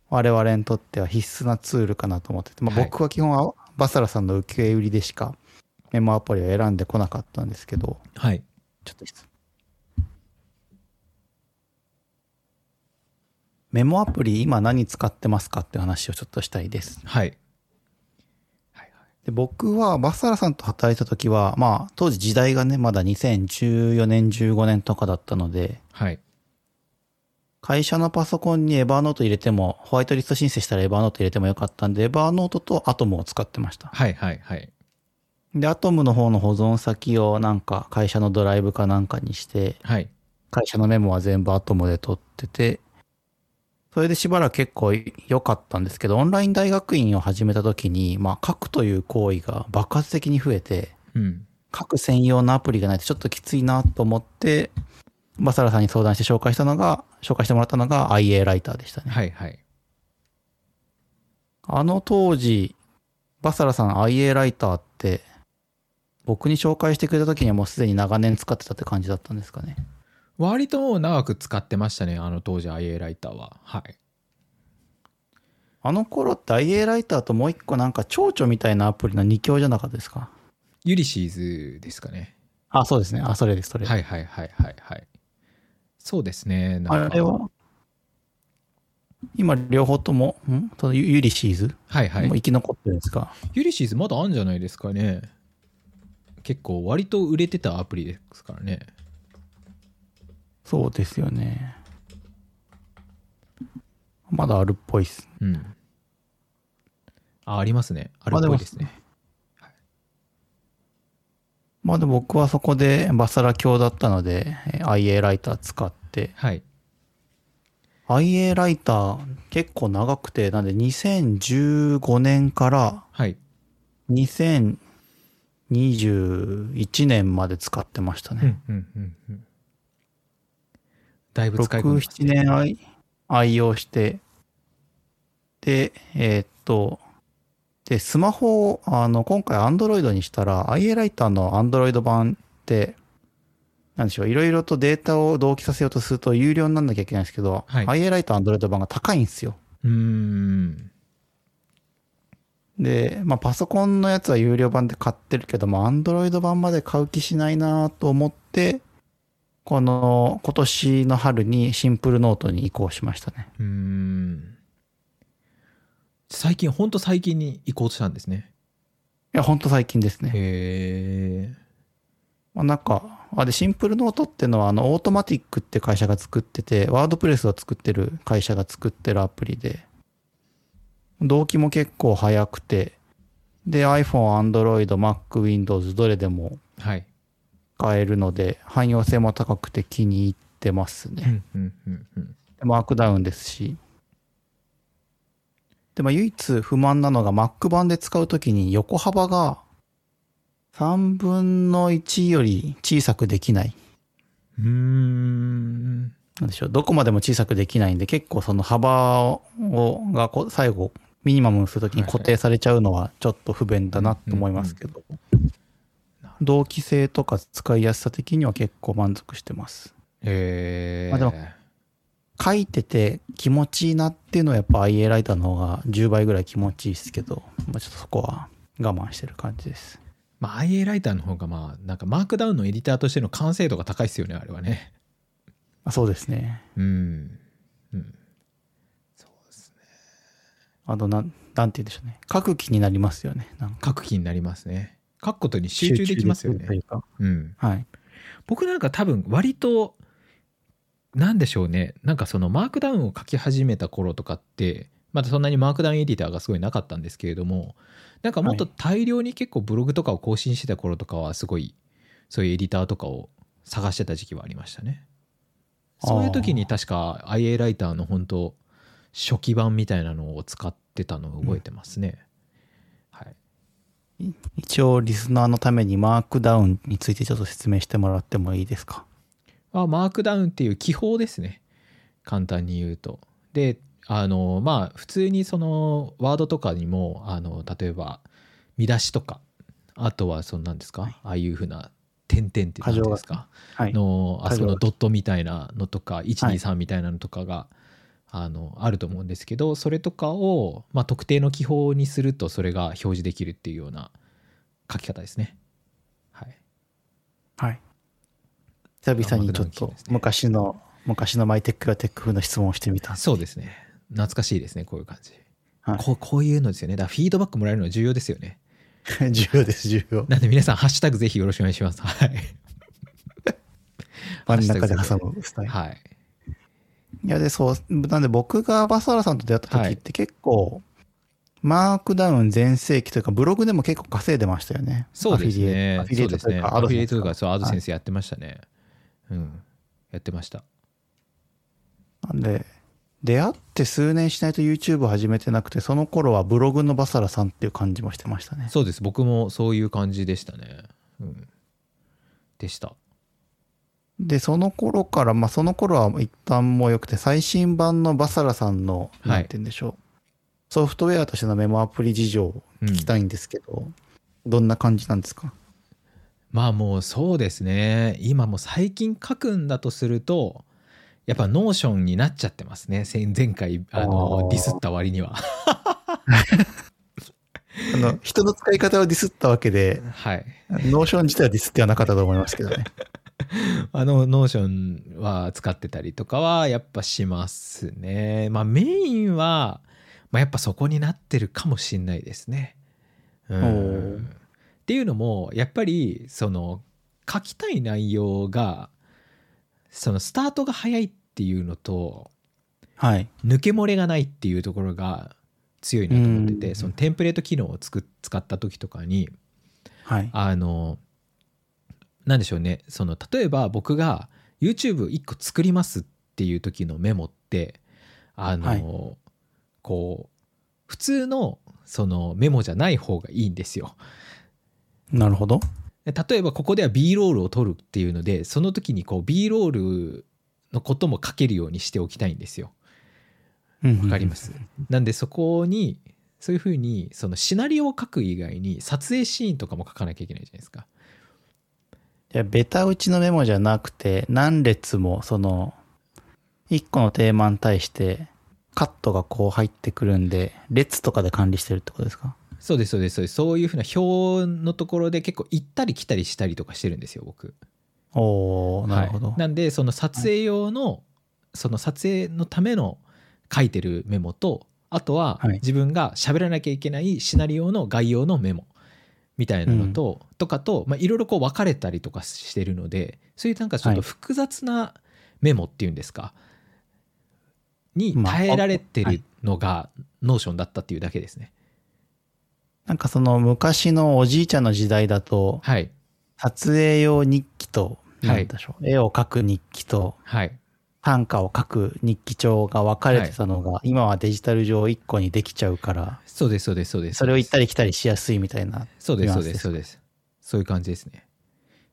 我々にとっては必須なツールかなと思ってて、まあ僕は基本はバサラさんの受け売りでしかメモアプリを選んでこなかったんですけど、はい、ちょっと質問。メモアプリ今何使ってますかって話をちょっとしたいです。はい。で僕はバサラさんと働いた時は、まあ当時時代がね、まだ2014年15年とかだったので、はい、会社のパソコンにエバーノート入れても、ホワイトリスト申請したらエバーノート入れてもよかったんで、エバーノートとアトムを使ってました。はいはいはい。で、アトムの方の保存先をなんか会社のドライブかなんかにして、はい、会社のメモは全部アトムで取ってて、それでしばらく結構良かったんですけど、オンライン大学院を始めた時に、まあ書くという行為が爆発的に増えて、うん、書く専用のアプリがないとちょっときついなと思って、バサラさんに相談して紹介してもらったのが iA ライターでしたね。はいはい。あの当時、バサラさん iA ライターって、僕に紹介してくれた時にはもうすでに長年使ってたって感じだったんですかね。割ともう長く使ってましたね、あの当時 IA ライターは。はい。あの頃って IA ライターともう一個なんか蝶々みたいなアプリの2強じゃなかったですか？ユリシーズですかね。あ、そうですね。あ、それです、それ。はいはいはいはいはい。そうですね。なんかあれは今両方ともユリシーズ、はいはい、もう生き残ってるんですか？ユリシーズまだあるんじゃないですかね。結構割と売れてたアプリですからね。そうですよね。まだあるっぽいっす。うん。ありますね。あるっぽいですね。まあでも僕はそこでバサラ教だったので IA ライター使って。はい。IA ライター結構長くて、なんで2015年から2021年まで使ってましたね。はい、うんうんうんうん。だいぶ使い込んでますね。6、7年愛用して、で、で、スマホを、今回 Android にしたら、iA ライターの Android 版って、なんでしょう、いろいろとデータを同期させようとすると有料にならなきゃいけないんですけど、はい、iA ライター Android 版が高いんですよ。で、まあ、パソコンのやつは有料版で買ってるけども、Android 版まで買う気しないなと思って、この今年の春にシンプルノートに移行しましたね。ほんと最近に移行したんですね。いや、ほんと最近ですね。へえ。まあ、なんか、で、シンプルノートってのは、オートマティックって会社が作ってて、ワードプレスを作ってる会社が作ってるアプリで、同期も結構早くて、で、iPhone、Android、Mac、Windows、どれでも。はい。使えるので汎用性も高くて気に入ってますね。うんうんうんうん、マークダウンですし、でも唯一不満なのが Mac 版で使うときに横幅が3分の1より小さくできない。なんでしょう、どこまでも小さくできないんで、結構その幅をが最後ミニマムするときに固定されちゃうのはちょっと不便だなと思いますけど。同期性とか使いやすさ的には結構満足してます。まあ、でも書いてて気持ちいいなっていうのはやっぱ iA ライターの方が10倍ぐらい気持ちいいですけど、まあ、ちょっとそこは我慢してる感じです。まあ、iA ライターの方がまあなんかマークダウンのエディターとしての完成度が高いですよね、あれはね。そうですね。うん。うん。そうですね。なんて言うんでしょうね、書く気になりますよね。なんか書く気になりますね。書くことに集中できますよね。うん、はい。僕なんか多分割となんでしょうね、なんかそのマークダウンを書き始めた頃とかってまだそんなにマークダウンエディターがすごいなかったんですけれども、なんかもっと大量に結構ブログとかを更新してた頃とかはすごいそういうエディターとかを探してた時期はありましたね。そういう時に確か iA ライターの本当初期版みたいなのを使ってたのを覚えてますね、うん、はい。一応リスナーのためにマークダウンについてちょっと説明してもらってもいいですか。マークダウンっていう記法ですね、簡単に言うと。で、まあ普通にそのワードとかにも例えば見出しとか、あとはその何ですか、はい、ああいうふうな点々って何ですか、はい、あそこのドットみたいなのとか、はい、123みたいなのとかがあると思うんですけど、それとかを、まあ、特定の記法にするとそれが表示できるっていうような書き方ですね。はい、はい、久々にちょっと昔のマイテックやテック風の質問をしてみた。そうですね、懐かしいですね、こういう感じ、はい、こういうのですよね。だからフィードバックもらえるのは重要ですよね。重要です、重要。なんで皆さんハッシュタグぜひよろしくお願いします。はい。真ん中で挟むスタイル。はい。いやでそうなんで僕がバサラさんと出会った時って結構、はい、マークダウン全盛期というかブログでも結構稼いでましたよね。そうですね。アフィリエイトというかアドセンスとか、そうアドセンスやってましたね。はい、うん、やってました。なんで。出会って数年しないと YouTube を始めてなくて、その頃はブログのバサラさんっていう感じもしてましたね。そうです、僕もそういう感じでしたね、うん、でした。でその頃から、まあ、その頃は一旦も良くて最新版のバサラさんの、はい、なんて言うんでしょう、ソフトウェアとしてのメモアプリ事情を聞きたいんですけど、うん、どんな感じなんですか。まあもうそうですね、今もう最近書くんだとするとやっぱノーションになっちゃってますね。前回ディスった割には人の使い方をディスったわけで、はい、ノーション自体はディスってはなかったと思いますけどねノーションは使ってたりとかはやっぱしますね。まあメインは、まあ、やっぱそこになってるかもしんないですね、うん、っていうのもやっぱりその書きたい内容がそのスタートが早いっていうのと、はい、抜け漏れがないっていうところが強いなと思ってて、そのテンプレート機能を使った時とかに、はい、なんでしょうね、その例えば僕が YouTube1 個作りますっていう時のメモってはい、こう普通のそのメモじゃない方がいいんですよ。なるほど。例えばここでは B ロールを取るっていうので、その時にこう B ロールのことも書けるようにしておきたいんですよ。わかります。なんでそこにそういうふうにそのシナリオを書く以外に撮影シーンとかも書かなきゃいけないじゃないですか。いやベタ打ちのメモじゃなくて何列もその1個のテーマに対してカットがこう入ってくるんで列とかで管理してるってことですか。そうですそうですそうです、そういうふうな表のところで結構行ったり来たりしたりとかしてるんですよ僕。おー、なるほど、はい、なんでその撮影用の、はい、その撮影のための書いてるメモと、あとは自分が喋らなきゃいけないシナリオの概要のメモみたいなのと、うん、とかと、まあ、いろいろこう分かれたりとかしてるので、そういうなんかちょっと複雑なメモっていうんですか、はい、に耐えられてるのがノーションだったっていうだけですね。なんかその昔のおじいちゃんの時代だと、はい、撮影用日記と、はい、でしょう、絵を描く日記と、はい、短歌を書く日記帳が分かれてたのが、はい、今はデジタル上1個にできちゃうから、そうですそうですそうです、それを行ったり来たりしやすいみたいな。そうですそうですそうです、そういう感じですね。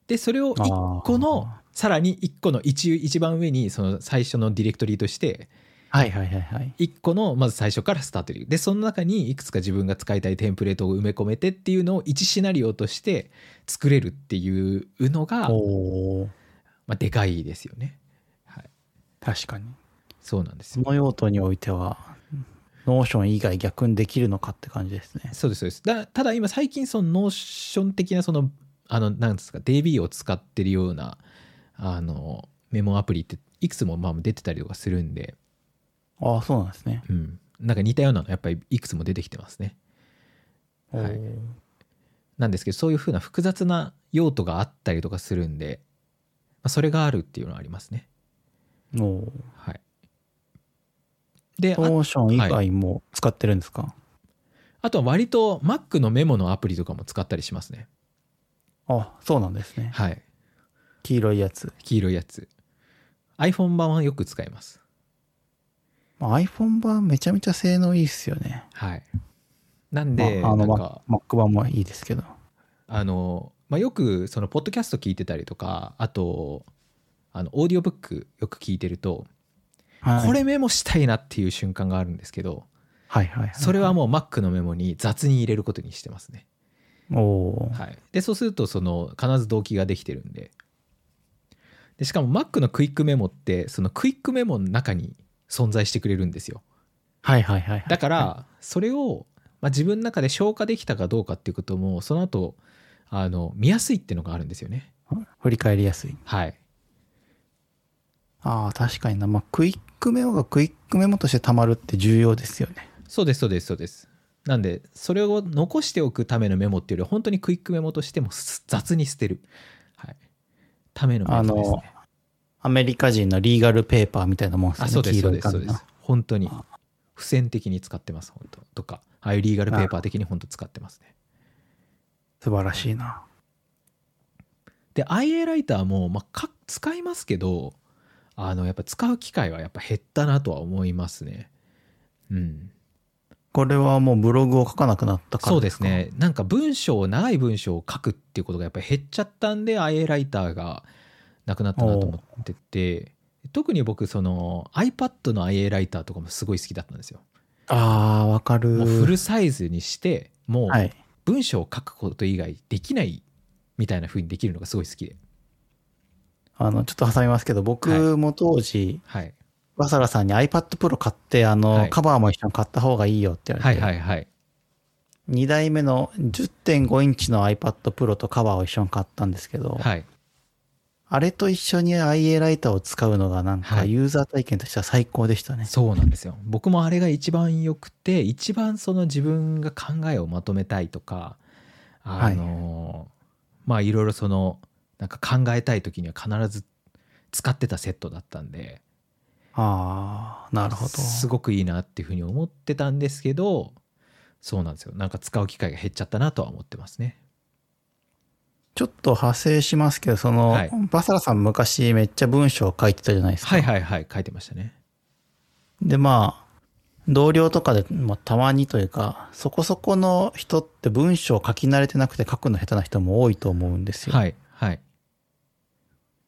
でそれを1個のさらに1個の一番上にその最初のディレクトリとして。はいはいはいはい、1個のまず最初からスタートで、その中にいくつか自分が使いたいテンプレートを埋め込めてっていうのを1シナリオとして作れるっていうのが、まあ、でかいですよね、はい、確かにそうなんですよ。この用途においてはノーション以外逆にできるのかって感じですね。そうですそうです。ただ今最近そのノーション的なその何ですか DB を使ってるようなメモアプリっていくつもまあ出てたりとかするんで。ああそうなんですね、うん、なんか似たようなのやっぱりいくつも出てきてますね。はい、なんですけど、そういうふうな複雑な用途があったりとかするんで、まあ、それがあるっていうのはありますね。お、はい、でトーション以外も使ってるんですか？はい、あとは割と Mac のメモのアプリとかも使ったりしますね。あ、そうなんですね。はい、黄色いやつ。黄色いやつ iPhone 版はよく使います。まあ、iPhone 版めちゃめちゃ性能いいっすよね。はい。なんで、まあ、なんか Mac 版もいいですけど、まあ、よくそのポッドキャスト聞いてたりとか、あとオーディオブックよく聞いてると、はい、これメモしたいなっていう瞬間があるんですけど、はいはいはいはい、それはもう Mac のメモに雑に入れることにしてますね。お、はい、でそうするとその必ず動機ができてるん でしかも Mac のクイックメモってそのクイックメモの中に存在してくれるんですよ。はいはいはい、はい、だからそれを、まあ、自分の中で消化できたかどうかっていうこともその後見やすいっていうのがあるんですよね。振り返りやすい。はい。ああ、確かにな。まあ、クイックメモがクイックメモとしてたまるって重要ですよね。そうですそうですそうです。なんでそれを残しておくためのメモっていうより本当にクイックメモとしても雑に捨てる、はい、ためのメモですね。アメリカ人のリーガルペーパーみたいなもんですね。あ、そうですそうですそうです。本当に付箋的に使ってます。本当とかああいうリーガルペーパー的に本当使ってますね。素晴らしいな。で iA ライターも、まあ、使いますけどやっぱ使う機会はやっぱ減ったなとは思いますね。うん。これはもうブログを書かなくなったからですか？そうですね。なんか文章を長い文章を書くっていうことがやっぱり減っちゃったんで iA ライターがなくなったなと思ってて、特に僕その iPad の iA ライターとかもすごい好きだったんですよ。ああ、わかる。もうフルサイズにしてもう文章を書くこと以外できないみたいな風にできるのがすごい好きで。ちょっと挟みますけど、僕も当時、はいはい、バサラさんに iPad Pro 買って、はい、カバーも一緒に買った方がいいよって言われて、はいはいはい、2台目の 10.5 インチの iPad Pro とカバーを一緒に買ったんですけど、はい、あれと一緒に iA ライターを使うのがなんかユーザー体験としては最高でしたね。はい、そうなんですよ。僕もあれが一番良くて、一番その自分が考えをまとめたいとか、はい、まあいろいろその、なんか考えたい時には必ず使ってたセットだったんで、ああ、なるほど。すごくいいなっていうふうに思ってたんですけど、そうなんですよ。なんか使う機会が減っちゃったなとは思ってますね。ちょっと派生しますけど、その、はい、バサラさん昔めっちゃ文章書いてたじゃないですか。はいはいはい、書いてましたね。でまあ同僚とかでもたまにというか、そこそこの人って文章書き慣れてなくて書くの下手な人も多いと思うんですよ。はいはい。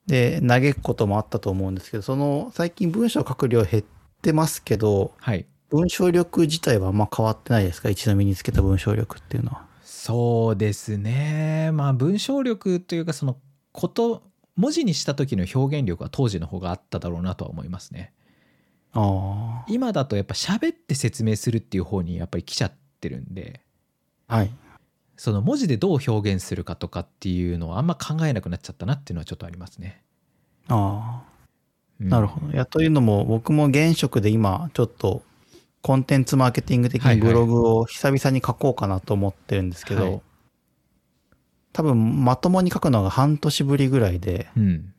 で嘆くこともあったと思うんですけど、その最近文章書く量減ってますけど、はい、文章力自体はあんま変わってないですか？一度身につけた文章力っていうのは。そうですね。まあ文章力というかそのこと文字にした時の表現力は当時の方があっただろうなとは思いますね。あ、今だとやっぱ喋って説明するっていう方にやっぱり来ちゃってるんで、はい、その文字でどう表現するかとかっていうのはあんま考えなくなっちゃったなっていうのはちょっとありますね。ああ、うん、なるほど。いや、というのも僕も現職で今ちょっとコンテンツマーケティング的にブログを久々に書こうかなと思ってるんですけど、はいはい、多分まともに書くのが半年ぶりぐらいで、うん、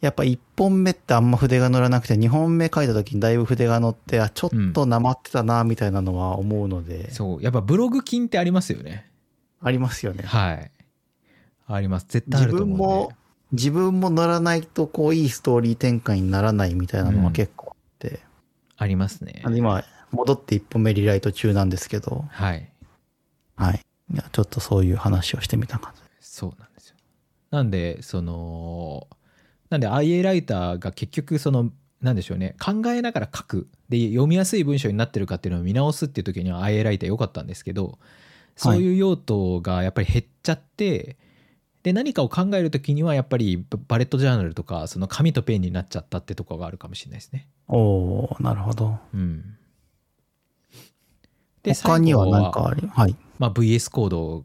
やっぱ1本目ってあんま筆が乗らなくて、2本目書いた時にだいぶ筆が乗って、あ、ちょっとなまってたなみたいなのは思うので、うん、そうやっぱブログ筋ってありますよね。ありますよね。はい。あります。絶対あると思う、ね。自分も乗らないとこういいストーリー展開にならないみたいなのは結構あって、うん、ありますね。今戻って1本目リライト中なんですけど、はいはい。いや、ちょっとそういう話をしてみた感じ。そうなんですよ。なんで iA ライターが結局そのなんでしょうね、考えながら書くで読みやすい文章になってるかっていうのを見直すっていう時には iA ライター良かったんですけど。そういう用途がやっぱり減っちゃって、はい、で何かを考えるときにはやっぱりバレットジャーナルとかその紙とペンになっちゃったってとこがあるかもしれないですね。おー、なるほど。うん、で他には何かある、はい、まあ、VS コードっ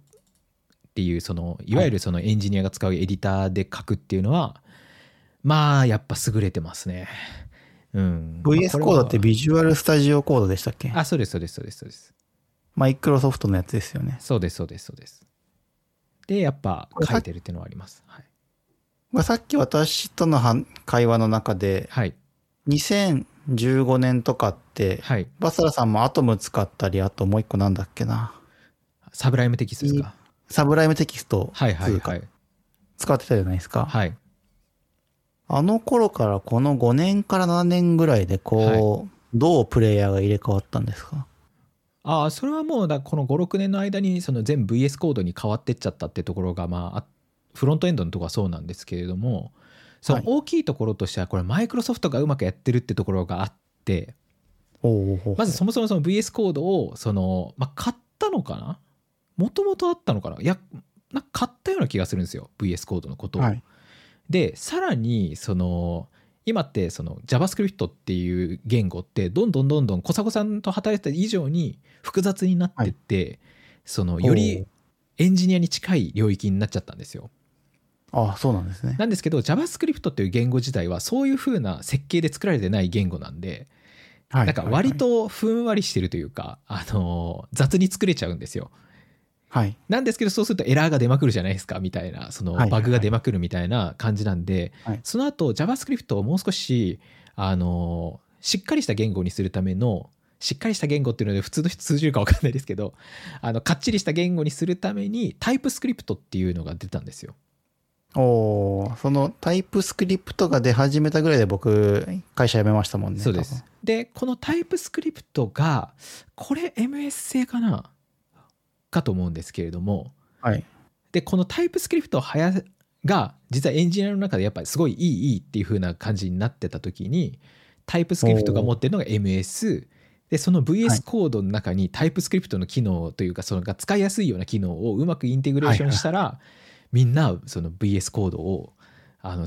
ていうそのいわゆるそのエンジニアが使うエディターで書くっていうのは、はい、まあやっぱ優れてますね。うん、VS コードってビジュアルスタジオコードでしたっけ？あ、そうですそうですそうですそうです。マイクロソフトのやつですよね。そうですそうですそうです。でやっぱ書いてるっていうのはあります。はい。さっき私との会話の中で、はい、2015年とかって、はい、バサラさんもアトム使ったり、あともう一個なんだっけな。サブライムテキストですか？サブライムテキストはいはいはい。使ってたじゃないですか。はい。あの頃からこの5年から7年ぐらいでこう、はい、どうプレイヤーが入れ替わったんですか？ああ、それはもうこの5、6年の間にその全部 VS コードに変わってっちゃったってところが、まあフロントエンドのところはそうなんですけれども、その大きいところとしてはこれマイクロソフトがうまくやってるってところがあって、はい、まずそもそもその VS コードをその、まあ、買ったのかな？もともとあったのかな？いや、なんか買ったような気がするんですよ VS コードのことを。はい、でさらにその今ってその JavaScript っていう言語ってどんどんどんどん小砂さんと働いてた以上に複雑になってって、はい、そのよりエンジニアに近い領域になっちゃったんですよ。ああ、そうなんですね。なんですけど JavaScript っていう言語自体はそういう風な設計で作られてない言語なんで、はい、なんか割とふんわりしてるというか、雑に作れちゃうんですよ。はい、なんですけどそうするとエラーが出まくるじゃないですかみたいな、そのバグが出まくるみたいな感じなんで、その後 JavaScript をもう少ししっかりした言語にするための、しっかりした言語っていうので普通の人通じるか分かんないですけど、かっちりした言語にするために TypeScript っていうのが出たんですよ。お、その TypeScript が出始めたぐらいで僕会社辞めましたもんね。そうです。でこの TypeScript がこれ MS 製かなかと思うんですけれども、はい、でこのタイプスクリプトが実はエンジニアの中でやっぱりすごいいいっていう風な感じになってた時に、タイプスクリプトが持ってるのが MS で、その VS コードの中にタイプスクリプトの機能というか、そのが使いやすいような機能をうまくインテグレーションしたら、はい、みんなその VS コードを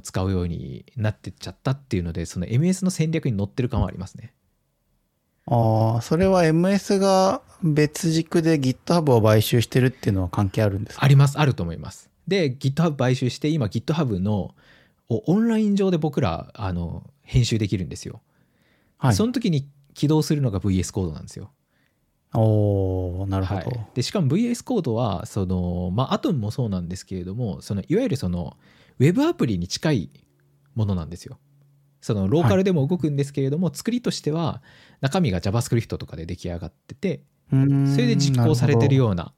使うようになってっちゃったっていうので、その MS の戦略に乗ってる感はありますね。ああ、それは MS が別軸で GitHub を買収してるっていうのは関係あるんですか？あります、あると思います。で GitHub 買収して今 GitHub のオンライン上で僕ら編集できるんですよ。はい。その時に起動するのが VS コードなんですよ。おー、なるほど。はい、でしかも VS コードはその、まあ、Atom もそうなんですけれども、そのいわゆるそのウェブアプリに近いものなんですよ。そのローカルでも動くんですけれども、はい、作りとしては中身が JavaScript とかで出来上がってて、それで実行されてるような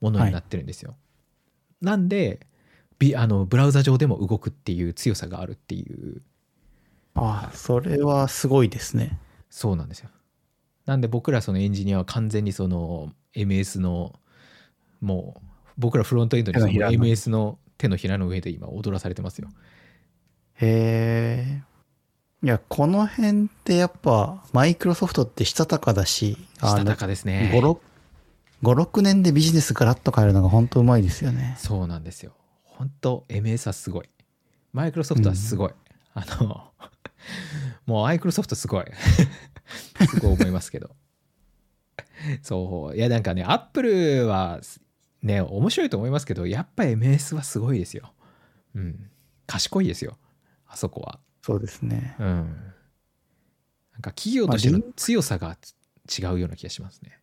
ものになってるんですよ。はい、なんでブラウザ上でも動くっていう強さがあるっていう。ああ、それはすごいですね。そうなんですよ。なんで僕らそのエンジニアは完全にその MS の、もう僕らフロントエンドにその MS の手のひらの上で今踊らされてますよ。へえ。いや、この辺ってやっぱマイクロソフトってしたたかだし、したたかですね。5、6年でビジネスガラッと変えるのが本当うまいですよね。そうなんですよ。本当 MS はすごい。マイクロソフトはすごい。うん、もうマイクロソフトすごい。すごい思いますけど。そう、いやなんかね、アップルはね面白いと思いますけど、やっぱ MS はすごいですよ。うん。賢いですよ、あそこは。そうですね。うん。なんか企業としての強さが違うような気がしますね。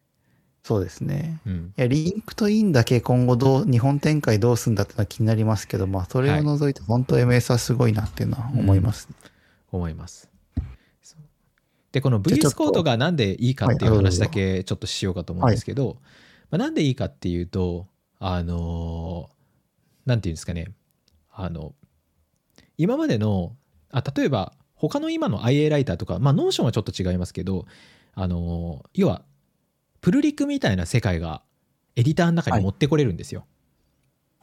そうですね。うん、いや、リンクトインだけ今後日本展開どうするんだってのは気になりますけど、まあそれを除いて本当 MS はすごいなっていうのは思います、ね。うん、思います。でこの VS コードがなんでいいかっていう話だけちょっとしようかと思うんですけど、はいまあ、なんでいいかっていうとなんていうんですかね今までの例えば他の今の iA ライターとか、まあ、ノーションはちょっと違いますけど要はプルリクみたいな世界がエディターの中に持ってこれるんですよ。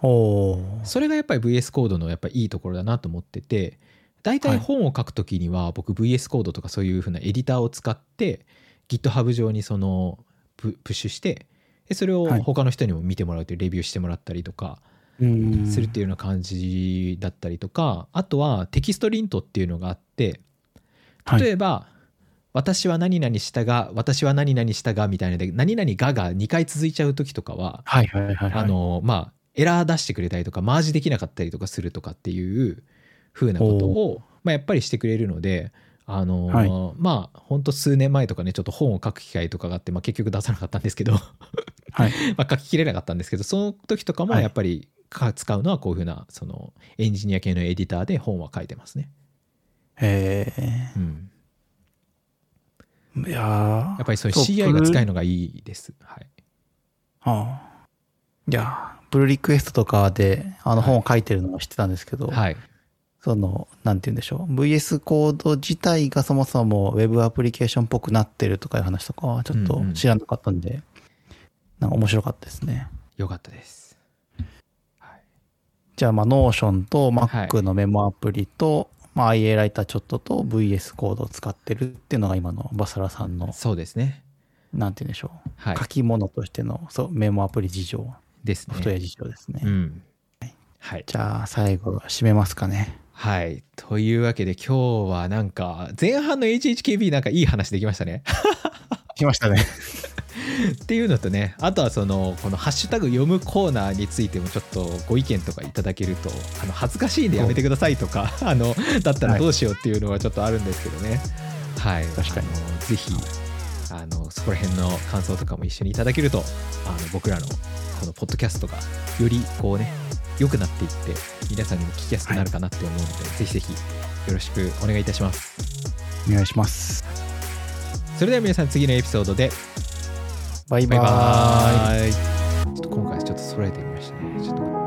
はい、それがやっぱり VS コードのやっぱりいいところだなと思ってて、だいたい本を書くときには僕 VS コードとかそういう風なエディターを使って GitHub 上にそのプッシュして、でそれを他の人にも見てもらうというレビューしてもらったりとかするっていうような感じだったりとか、あとはテキストリントっていうのがあって、例えば、はい、私は何々したが私は何々したがみたいなで何々が2回続いちゃう時とかはまあエラー出してくれたりとかマージできなかったりとかするとかっていう風なことをまあやっぱりしてくれるので、はい、まあほんと数年前とかねちょっと本を書く機会とかがあって、まあ、結局出さなかったんですけど、はい、まあ書ききれなかったんですけど、その時とかもやっぱり使うのはこういう風なそのエンジニア系のエディターで本は書いてますね。へえ、うん、いややっぱりそういう CI が使えるのがいいです。はい、はあ、いやプルリクエストとかで本を書いてるのは知ってたんですけど、はい、そのなんて言うんでしょう、 VS コード自体がそもそも Web アプリケーションっぽくなってるとかいう話とかはちょっと知らなかったんで、うんうん、なんか面白かったですね。よかったです。はい、じゃあまあ Notion と Mac のメモアプリと、まあ、iA ライターちょっとと VS コードを使ってるっていうのが今のバサラさんの、そうですね、なんて言うんでしょう、はい、書き物としてのそうメモアプリ事情ですね。ソフトウェア事情ですね。うん、はい。じゃあ最後締めますかね。はい。というわけで今日はなんか前半の HHKB なんかいい話できましたね。きましたね。っていうのとね、あとはそのこのハッシュタグ読むコーナーについてもちょっとご意見とかいただけると、恥ずかしいんでやめてくださいとかだったらどうしようっていうのはちょっとあるんですけどね。はい。確かに。ぜひそこら辺の感想とかも一緒にいただけると、僕らのこのポッドキャストがよりこうね良くなっていって皆さんにも聞きやすくなるかなって思うので、はい、ぜひぜひよろしくお願いいたします。お願いします。それでは皆さん次のエピソードでバイバイ。ちょっと今回ちょっと揃えてみましたね。ちょっと